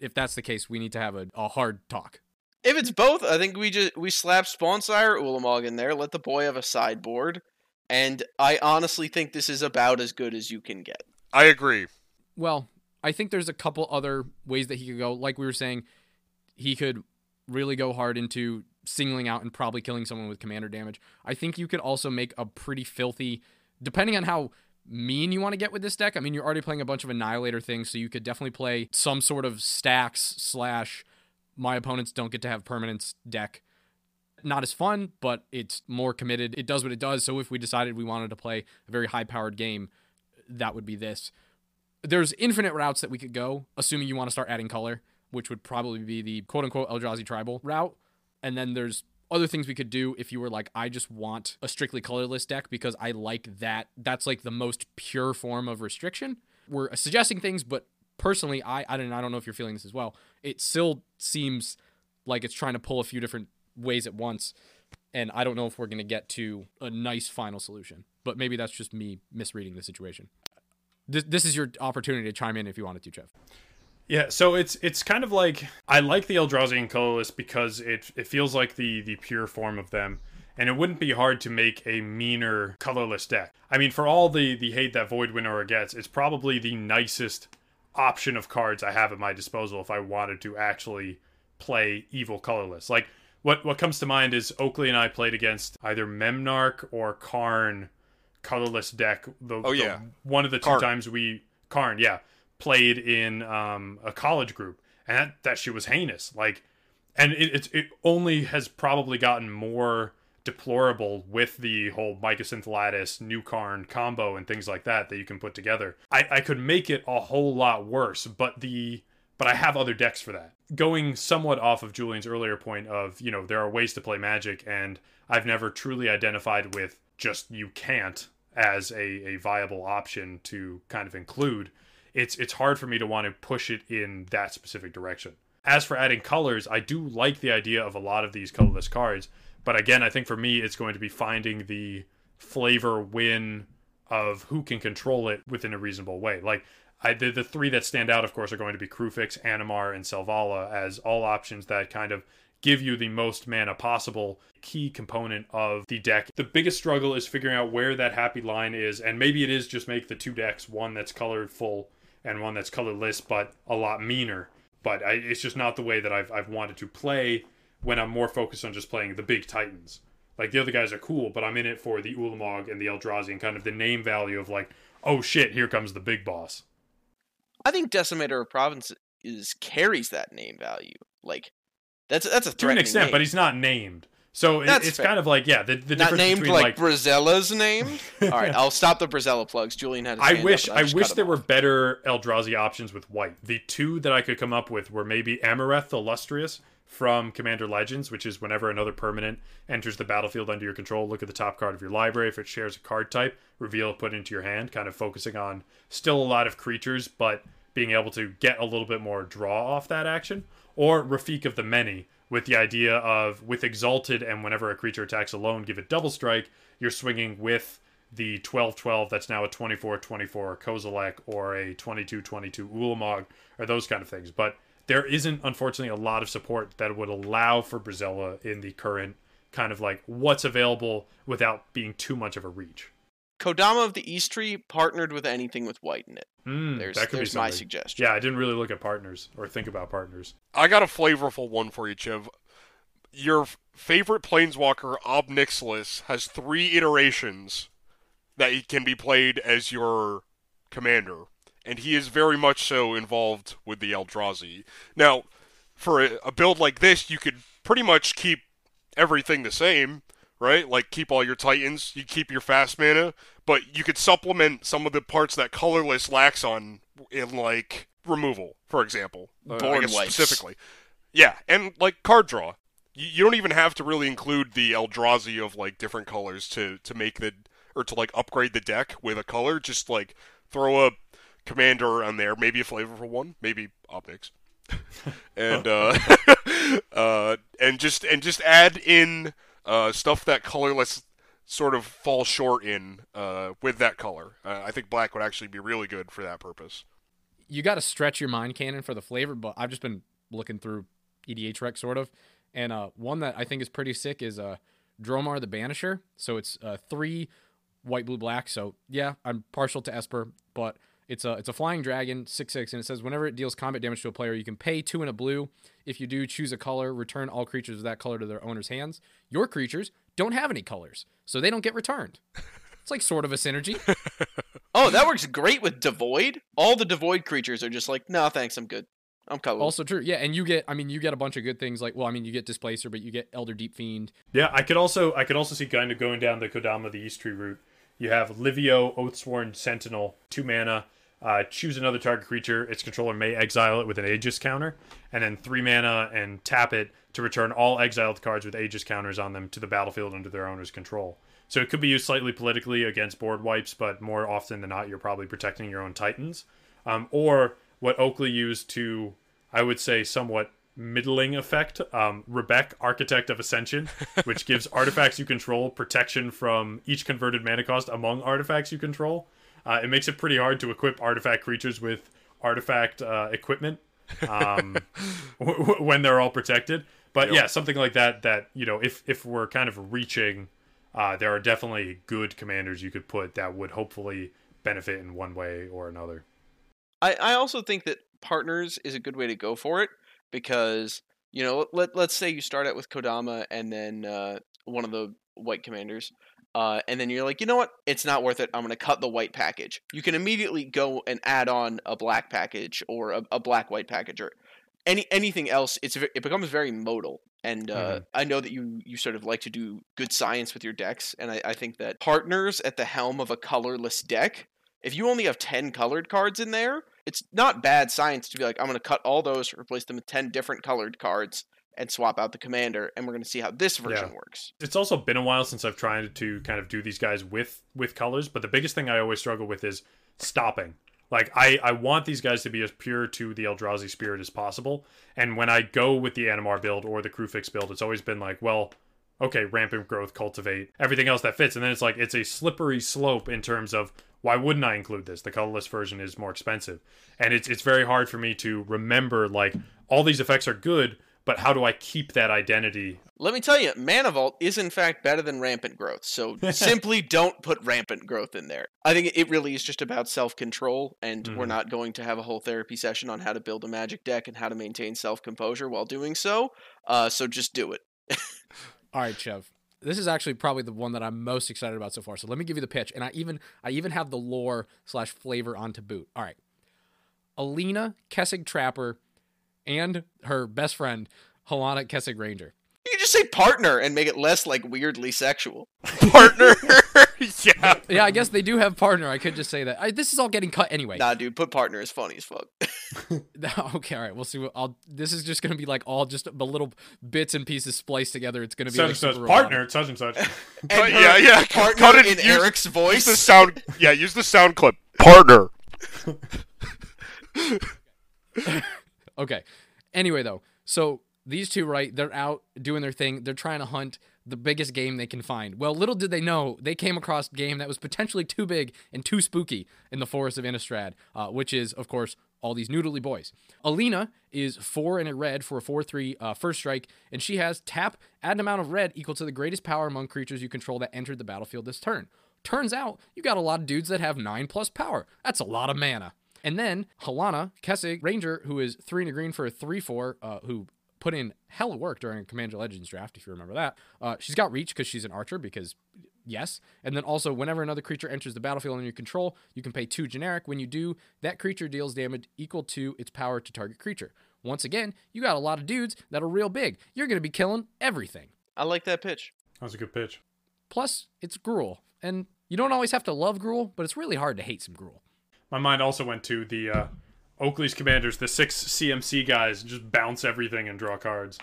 if that's the case, we need to have a, a hard talk. If it's both, I think we just we slap Spawnsire Ulamog in there, let the boy have a sideboard, and I honestly think this is about as good as you can get. I agree. Well, I think there's a couple other ways that he could go. Like we were saying, he could really go hard into singling out and probably killing someone with commander damage. I think you could also make a pretty filthy, depending on how mean you want to get with this deck. I mean, you're already playing a bunch of Annihilator things, so you could definitely play some sort of stacks slash... my opponents don't get to have permanence deck. Not as fun, but it's more committed. It does what it does. So if we decided we wanted to play a very high-powered game, that would be this. There's infinite routes that we could go, assuming you want to start adding color, which would probably be the quote-unquote Eldrazi tribal route. And then there's other things we could do if you were like, I just want a strictly colorless deck because I like that. That's like the most pure form of restriction. We're suggesting things, but personally, I I don't, I don't know if you're feeling this as well. It still seems like it's trying to pull a few different ways at once. And I don't know if we're going to get to a nice final solution, but maybe that's just me misreading the situation. This, this is your opportunity to chime in if you wanted to, Trev. Yeah, so it's it's kind of like, I like the Eldrazi in colorless because it it feels like the the pure form of them, and it wouldn't be hard to make a meaner colorless deck. I mean, for all the the hate that Void Winnower gets, it's probably the nicest option of cards I have at my disposal if I wanted to actually play evil colorless. Like, what what comes to mind is Oakley and I played against either Memnarch or Karn colorless deck. The, oh yeah, the, one of the two Karn. times we Karn, yeah. played in um a college group, and that, that shit was heinous. Like, and it, it it only has probably gotten more deplorable with the whole Mycosynth Lattice, New Karn combo and things like that that you can put together. I, I could make it a whole lot worse, but the but I have other decks for that. Going somewhat off of Julian's earlier point of, you know, there are ways to play Magic, and I've never truly identified with just you can't as a, a viable option to kind of include. It's it's hard for me to want to push it in that specific direction. As for adding colors, I do like the idea of a lot of these colorless cards. But again, I think for me, it's going to be finding the flavor win of who can control it within a reasonable way. Like, I, the, the three that stand out, of course, are going to be Krufix, Animar, and Selvala as all options that kind of give you the most mana possible. Key component of the deck. The biggest struggle is figuring out where that happy line is. And maybe it is just make the two decks, one that's colored full and one that's colorless, but a lot meaner. But I, it's just not the way that I've I've wanted to play when I'm more focused on just playing the big titans. Like, the other guys are cool, but I'm in it for the Ulamog and the Eldrazi and kind of the name value of like, oh shit, here comes the big boss. I think Decimator of Province is, carries that name value. Like, that's that's a threatening to an extent, name. But he's not named. So it, it's fair. Kind of like, yeah, the, the difference named, between like... Not named like Brazella's name? All right, I'll stop the Brazella plugs. Julian had his I wish, up, I, I wish there off. were better Eldrazi options with white. The two that I could come up with were maybe Amareth the Lustrous from Commander Legends, which is whenever another permanent enters the battlefield under your control, look at the top card of your library. If it shares a card type, reveal it, put it into your hand, kind of focusing on still a lot of creatures, but being able to get a little bit more draw off that action. Or Rafik of the Many, with the idea of, with Exalted, and whenever a creature attacks alone, give it double strike, you're swinging with the twelve twelve that's now a twenty-four twenty-four Kozilek or a twenty-two twenty-two Ulamog, or those kind of things. But there isn't, unfortunately, a lot of support that would allow for Brazella in the current kind of like what's available without being too much of a reach. Kodama of the East Tree partnered with anything with white in it. Mm, there's that could there's be my suggestion. Yeah, I didn't really look at partners or think about partners. I got a flavorful one for you, Chiv. Your favorite planeswalker, Ob Nixilis, has three iterations that can be played as your commander, and he is very much so involved with the Eldrazi. Now, for a, a build like this, you could pretty much keep everything the same, right? Like, keep all your titans, you keep your fast mana, but you could supplement some of the parts that colorless lacks on in, like, removal, for example. Uh, I guess specifically. Yeah, and, like, card draw. You, you don't even have to really include the Eldrazi of, like, different colors to, to make the, or to, like, upgrade the deck with a color. Just, like, throw a commander on there, maybe a flavorful one, maybe optics. and, uh, uh, and just, and just add in Uh, stuff that colorless sort of falls short in uh, with that color. Uh, I think black would actually be really good for that purpose. You got to stretch your mind cannon for the flavor, but I've just been looking through E D H rec sort of, and uh, one that I think is pretty sick is uh, Dromar the Banisher. So it's uh, three white, blue, black. So yeah, I'm partial to Esper, but it's a, it's a flying dragon, six six, and it says whenever it deals combat damage to a player, you can pay two and a blue. If you do, choose a color, return all creatures of that color to their owner's hands. Your creatures don't have any colors, so they don't get returned. It's like sort of a synergy. Oh, that works great with Devoid. All the Devoid creatures are just like, no, thanks, I'm good. I'm covered. Also true. Yeah, and you get, I mean, you get a bunch of good things like, well, I mean, you get Displacer, but you get Elder Deep Fiend. Yeah, I could also, I could also see kind of going down the Kodama, the East Tree route. You have Livio, Oathsworn Sentinel, two mana. Uh, choose another target creature. Its controller may exile it with an Aegis counter, and then three mana and tap it to return all exiled cards with Aegis counters on them to the battlefield under their owner's control. So it could be used slightly politically against board wipes, but more often than not, you're probably protecting your own Titans. Um, or what Oakley used to, I would say, somewhat middling effect, um, Rebek, Architect of Ascension, which gives artifacts you control protection from each converted mana cost among artifacts you control. Uh, it makes it pretty hard to equip artifact creatures with artifact uh, equipment um, w- w- when they're all protected. But yep. yeah, something like that, that, you know, if, if we're kind of reaching, uh, there are definitely good commanders you could put that would hopefully benefit in one way or another. I, I also think that partners is a good way to go for it because, you know, let, let's say you start out with Kodama and then uh, one of the white commanders. Uh, and then you're like, you know what? It's not worth it. I'm going to cut the white package. You can immediately go and add on a black package or a, a black-white package or any anything else. It's it becomes very modal. And uh, mm-hmm. I know that you, you sort of like to do good science with your decks. And I, I think that partners at the helm of a colorless deck, if you only have ten colored cards in there, it's not bad science to be like, I'm going to cut all those, replace them with ten different colored cards, and swap out the commander, and we're going to see how this version yeah. works. It's also been a while since I've tried to kind of do these guys with with colors, but the biggest thing I always struggle with is stopping. Like, I, I want these guys to be as pure to the Eldrazi spirit as possible, and when I go with the Animar build or the Krufix build, it's always been like, well, okay, Rampant Growth, Cultivate, everything else that fits, and then it's like, it's a slippery slope in terms of, why wouldn't I include this? The colorless version is more expensive. And it's it's very hard for me to remember, like, all these effects are good, but how do I keep that identity? Let me tell you, Mana Vault is in fact better than Rampant Growth, so simply don't put Rampant Growth in there. I think it really is just about self-control, and mm. we're not going to have a whole therapy session on how to build a Magic deck and how to maintain self-composure while doing so, uh, so just do it. All right, Chev. This is actually probably the one that I'm most excited about so far, so let me give you the pitch, and I even I even have the lore slash flavor on to boot. All right. Alina, Kessig Trapper, and her best friend, Halana, Kessig Ranger. You can just say partner and make it less, like, weirdly sexual. Partner! yeah. Yeah, I guess they do have partner. I could just say that. I, this is all getting cut anyway. Nah, dude, put partner. It's funny as fuck. Okay, all right. We'll see. What I'll, this is just going to be, like, all just the little bits and pieces spliced together. It's going to be, such like, such super partner, robotic. Such and such. And but, her, yeah, yeah. Partner cut it, in use, Eric's voice. Use the sound, yeah, use the sound clip. Partner. Okay. Anyway, though, so these two, right, they're out doing their thing. They're trying to hunt the biggest game they can find. Well, little did they know, they came across a game that was potentially too big and too spooky in the forest of Innistrad, uh, which is, of course, all these noodly boys. Alina is four and a red for a four three uh, first strike, and she has tap, add an amount of red equal to the greatest power among creatures you control that entered the battlefield this turn. Turns out, you got a lot of dudes that have nine plus power. That's a lot of mana. And then Halana, Kessig Ranger, who is three and a green for a three four, uh, who put in hell work during Commander Legends draft, if you remember that. Uh, she's got reach because she's an archer, because yes. And then also, whenever another creature enters the battlefield under your control, you can pay two generic. When you do, that creature deals damage equal to its power to target creature. Once again, you got a lot of dudes that are real big. You're going to be killing everything. I like that pitch. That was a good pitch. Plus, it's gruel. And you don't always have to love gruel, but it's really hard to hate some gruel. My mind also went to the uh, Oakley's Commanders, the six C M C guys, just bounce everything and draw cards.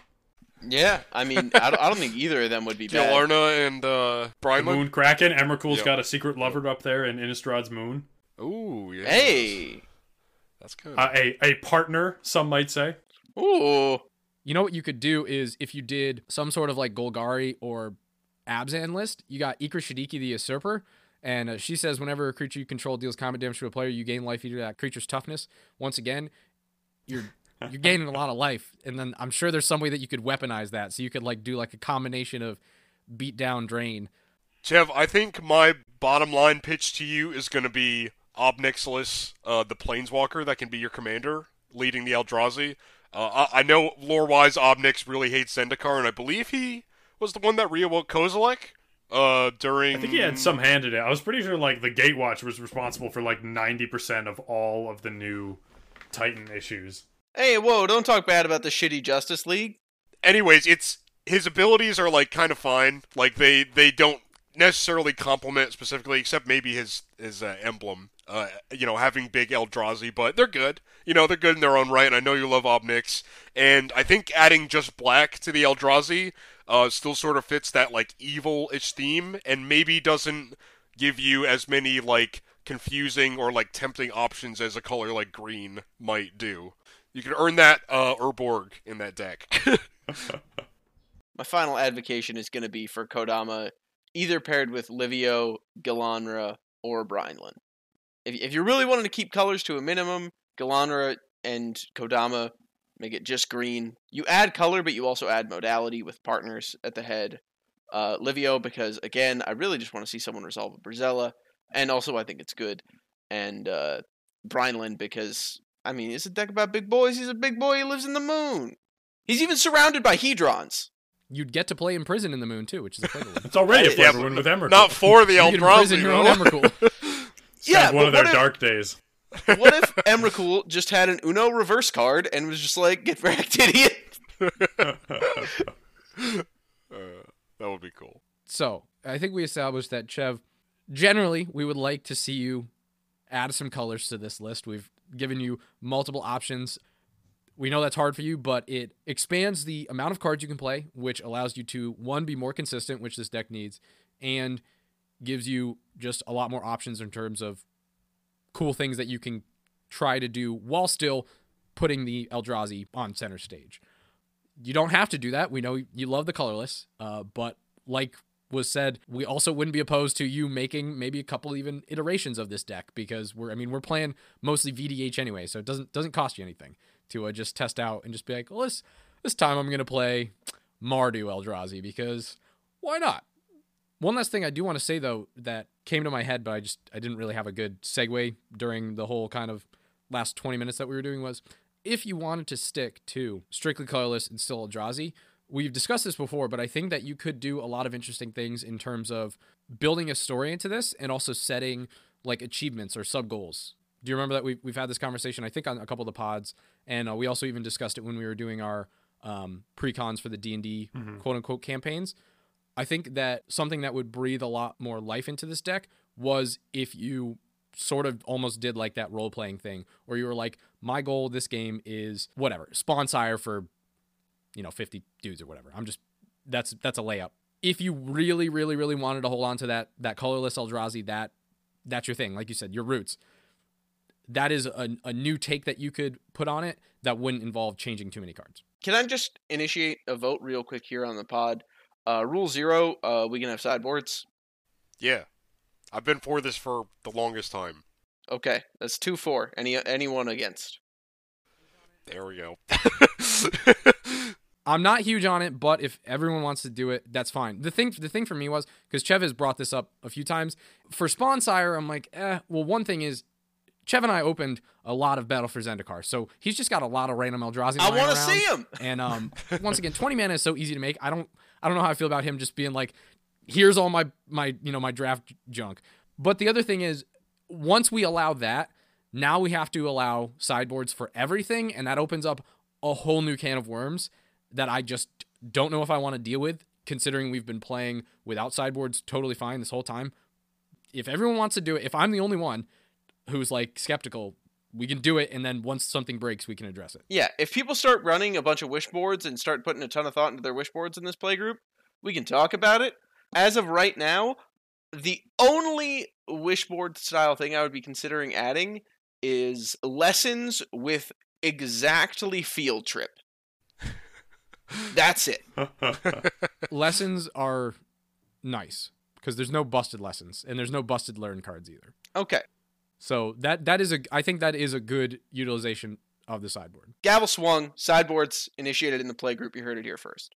Yeah, I mean, I, don't, I don't think either of them would be bad. Galanra and uh, Brineland. The Moon Kraken. Emrakul's yep. got a secret lover up there in Innistrad's Moon. Ooh, yeah. Hey! That's good. Uh, a, a partner, some might say. Ooh. You know what you could do is if you did some sort of like Golgari or Abzan list, you got Ikra Shadiki the Usurper. And uh, she says, whenever a creature you control deals combat damage to a player, you gain life equal to that creature's toughness. Once again, you're you're gaining a lot of life. And then I'm sure there's some way that you could weaponize that, so you could like do like a combination of beat down, drain. Chev, I think my bottom line pitch to you is going to be Ob Nixilis, uh, the Planeswalker that can be your commander, leading the Eldrazi. Uh, I, I know lore-wise, Ob Nix really hates Zendikar, and I believe he was the one that reawoke Kozilek. Uh, during... I think he had some hand in it. I was pretty sure, like, the Gatewatch was responsible for, like, ninety percent of all of the new Titan issues. Hey, whoa, don't talk bad about the shitty Justice League. Anyways, it's... His abilities are, like, kind of fine. Like, they, they don't necessarily complement specifically, except maybe his his uh, emblem. Uh, you know, having big Eldrazi, but they're good. You know, they're good in their own right, and I know you love Ob Nix. And I think adding just black to the Eldrazi uh, still sort of fits that, like, evil-ish theme, and maybe doesn't give you as many, like, confusing or, like, tempting options as a color like green might do. You can earn that uh, Urborg in that deck. My final advocation is going to be for Kodama, either paired with Livio, Galanra, or Brineland. If if you really wanted to keep colors to a minimum, Galanra and Kodama make it just green. You add color, but you also add modality with partners at the head. Uh, Livio, because, again, I really just want to see someone resolve a Brazella, and also I think it's good. And uh, Brineland, because, I mean, it's a deck about big boys. He's a big boy. He lives in the moon. He's even surrounded by Hedrons. You'd get to play in prison in the moon, too, which is a equivalent. It's already a flavor yeah, win with Emrakul. Not for the Eldrazi, though. Yeah, one of their if, dark days. What if Emrakul just had an Uno reverse card and was just like, get wrecked, idiot? uh, that would be cool. So, I think we established that, Chev, generally, we would like to see you add some colors to this list. We've given you multiple options. We know that's hard for you, but it expands the amount of cards you can play, which allows you to, one, be more consistent, which this deck needs, and gives you just a lot more options in terms of cool things that you can try to do while still putting the Eldrazi on center stage. You don't have to do that. We know you love the colorless, uh, but like was said, we also wouldn't be opposed to you making maybe a couple even iterations of this deck because we're, I mean, we're playing mostly V D H anyway, so it doesn't doesn't cost you anything to uh, just test out and just be like, well, this, this time I'm going to play Mardu Eldrazi because why not? One last thing I do want to say, though, that came to my head, but I just I didn't really have a good segue during the whole kind of last twenty minutes that we were doing was, if you wanted to stick to strictly colorless and still Eldrazi, we've discussed this before, but I think that you could do a lot of interesting things in terms of building a story into this and also setting, like, achievements or sub-goals. Do you remember that we've, we've had this conversation, I think, on a couple of the pods, and uh, we also even discussed it when we were doing our um, pre-cons for the D and D mm-hmm. quote-unquote campaigns. I think that something that would breathe a lot more life into this deck was if you sort of almost did like that role-playing thing, or you were like, my goal this game is whatever, Spawnsire for, you know, fifty dudes or whatever. I'm just, that's that's a layup. If you really, really, really wanted to hold on to that that colorless Eldrazi, that, that's your thing. Like you said, your roots. That is a, a new take that you could put on it that wouldn't involve changing too many cards. Can I just initiate a vote real quick here on the pod? Uh, rule zero, uh, we can have sideboards. Yeah. I've been for this for the longest time. Okay, that's two four. Any Anyone against? There we go. I'm not huge on it, but if everyone wants to do it, that's fine. The thing the thing for me was, because Chev has brought this up a few times, for Spawnsire, I'm like, eh. Well, one thing is, Chev and I opened a lot of Battle for Zendikar, so he's just got a lot of random Eldrazi. I want to see him! And um, once again, twenty mana is so easy to make. I don't... I don't know how I feel about him just being like, here's all my, my you know, my draft junk. But the other thing is, once we allow that, now we have to allow sideboards for everything, and that opens up a whole new can of worms that I just don't know if I want to deal with, considering we've been playing without sideboards totally fine this whole time. If everyone wants to do it, if I'm the only one who's, like, skeptical, we can do it, and then once something breaks, we can address it. Yeah, if people start running a bunch of wish boards and start putting a ton of thought into their wish boards in this playgroup, we can talk about it. As of right now, the only wish board style thing I would be considering adding is lessons with exactly field trip. That's it. Lessons are nice, because there's no busted lessons, and there's no busted learn cards either. Okay. So that that is a I think that is a good utilization of the sideboard. Gavel swung, sideboards initiated in the play group. You heard it here first.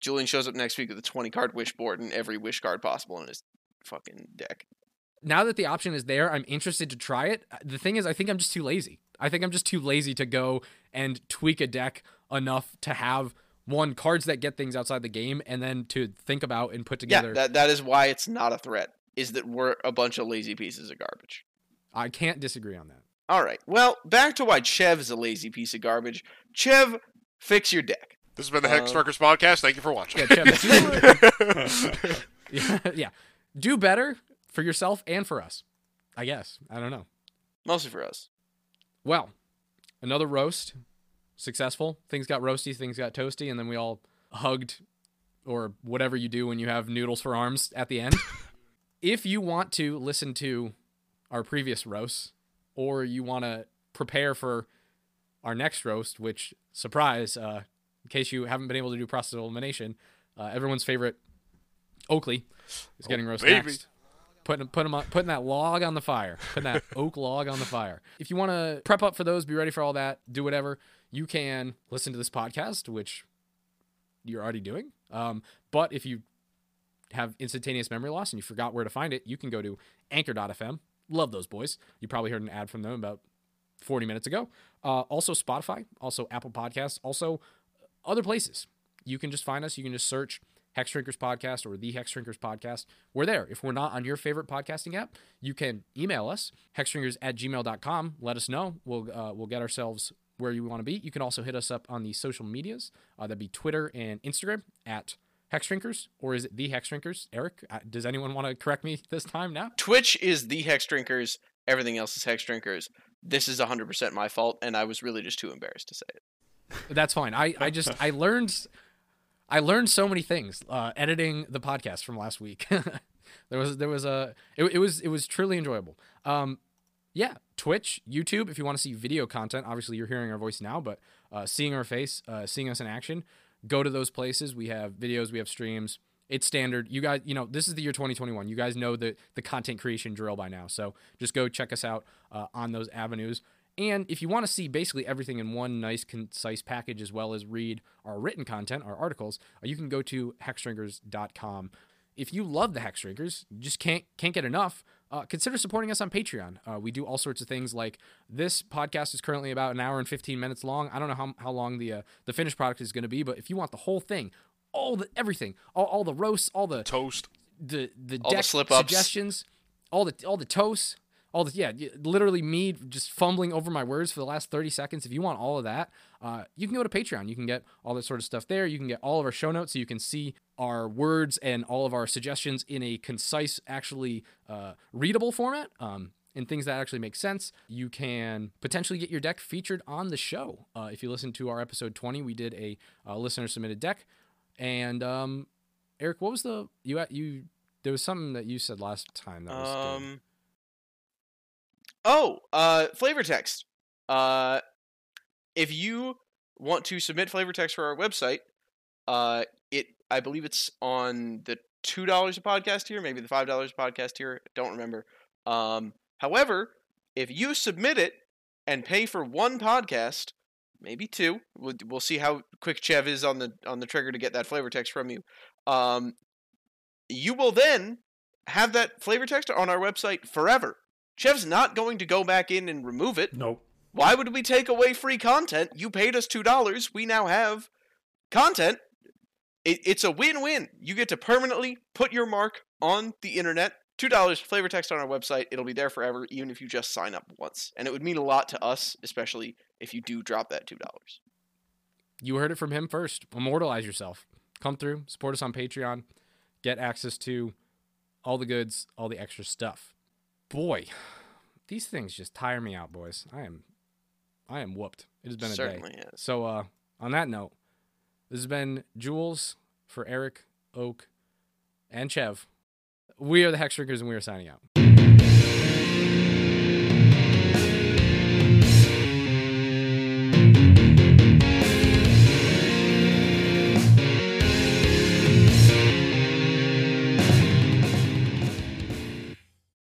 Julian shows up next week with a twenty card wish board and every wish card possible in his fucking deck. Now that the option is there, I'm interested to try it. The thing is, I think I'm just too lazy. I think I'm just too lazy to go and tweak a deck enough to have, one, cards that get things outside the game, and then to think about and put together. Yeah, that, that is why it's not a threat, is that we're a bunch of lazy pieces of garbage. I can't disagree on that. All right. Well, back to why Chev is a lazy piece of garbage. Chev, fix your deck. This has been the uh, Hexdrinkers Podcast. Thank you for watching. Yeah, Chev, if you were, yeah, yeah. do better for yourself and for us, I guess. I don't know. Mostly for us. Well, another roast. Successful. Things got roasty, things got toasty, and then we all hugged, or whatever you do when you have noodles for arms at the end. If you want to listen to our previous roasts, or you want to prepare for our next roast, which, surprise, uh, in case you haven't been able to do process elimination, uh, everyone's favorite, Oakley, is getting oh, roasted baby. next. Putting, putting, on, putting that log on the fire. Putting that oak log on the fire. If you want to prep up for those, be ready for all that, do whatever, you can listen to this podcast, which you're already doing. Um, but if you have instantaneous memory loss and you forgot where to find it, you can go to anchor dot f m. Love those boys. You probably heard an ad from them about forty minutes ago. Uh, also Spotify, also Apple Podcasts, also other places. You can just find us. You can just search Hexdrinkers Podcast or The Hexdrinkers Podcast. We're there. If we're not on your favorite podcasting app, you can email us, hexdrinkers at gmail dot com. Let us know. We'll uh, we'll get ourselves where you want to be. You can also hit us up on the social medias. Uh, that'd be Twitter and Instagram at Hexdrinkers, or is it The Hexdrinkers? Eric, uh, does anyone want to correct me this time now? Twitch is The Hexdrinkers. Everything else is Hexdrinkers. This is one hundred percent my fault, and I was really just too embarrassed to say it. That's fine. I, I just, I learned... I learned so many things uh, editing the podcast from last week. there was there was a it, it was it was truly enjoyable. Um, yeah, Twitch, YouTube. If you want to see video content, obviously you're hearing our voice now, but uh, seeing our face, uh, seeing us in action, go to those places. We have videos, we have streams. It's standard. You guys, you know, this is the year twenty twenty-one. You guys know the the content creation drill by now. So just go check us out uh, on those avenues. And if you want to see basically everything in one nice, concise package, as well as read our written content, our articles, you can go to hexdrinkers dot com. If you love the Hexdrinkers, you just can't can't get enough, uh, consider supporting us on Patreon. Uh, we do all sorts of things, like this podcast is currently about an hour and fifteen minutes long. I don't know how, how long the uh, the finished product is going to be, but if you want the whole thing, all the everything, all, all the roasts, all the toast, the the all deck the slip ups, suggestions, all the all the toasts. All this, yeah, literally me just fumbling over my words for the last thirty seconds. If you want all of that, uh, you can go to Patreon. You can get all that sort of stuff there. You can get all of our show notes, so you can see our words and all of our suggestions in a concise, actually uh, readable format, um, and things that actually make sense. You can potentially get your deck featured on the show. Uh, if you listen to our episode twenty, we did a uh, listener-submitted deck. And um, Eric, what was the you you? There was something that you said last time that was um. Good. Oh, uh, flavor text. Uh, if you want to submit flavor text for our website, uh, it I believe it's on the two dollars a podcast tier, maybe the five dollars a podcast tier. Don't remember. Um, however, if you submit it and pay for one podcast, maybe two, we'll, we'll see how quick Chev is on the on the trigger to get that flavor text from you. Um, you will then have that flavor text on our website forever. Chev's not going to go back in and remove it. Nope. Why would we take away free content? You paid us two dollars. We now have content. It, it's a win-win. You get to permanently put your mark on the internet. two dollars flavor text on our website. It'll be there forever, even if you just sign up once. And it would mean a lot to us, especially if you do drop that two dollars. You heard it from him first. Immortalize yourself. Come through. Support us on Patreon. Get access to all the goods, all the extra stuff. Boy, these things just tire me out, boys. I am I am whooped. It has been a Certainly day. Is. So uh, on that note, this has been Jules for Eric, Oak, and Chev. We are the Hexdrinkers, and we are signing out.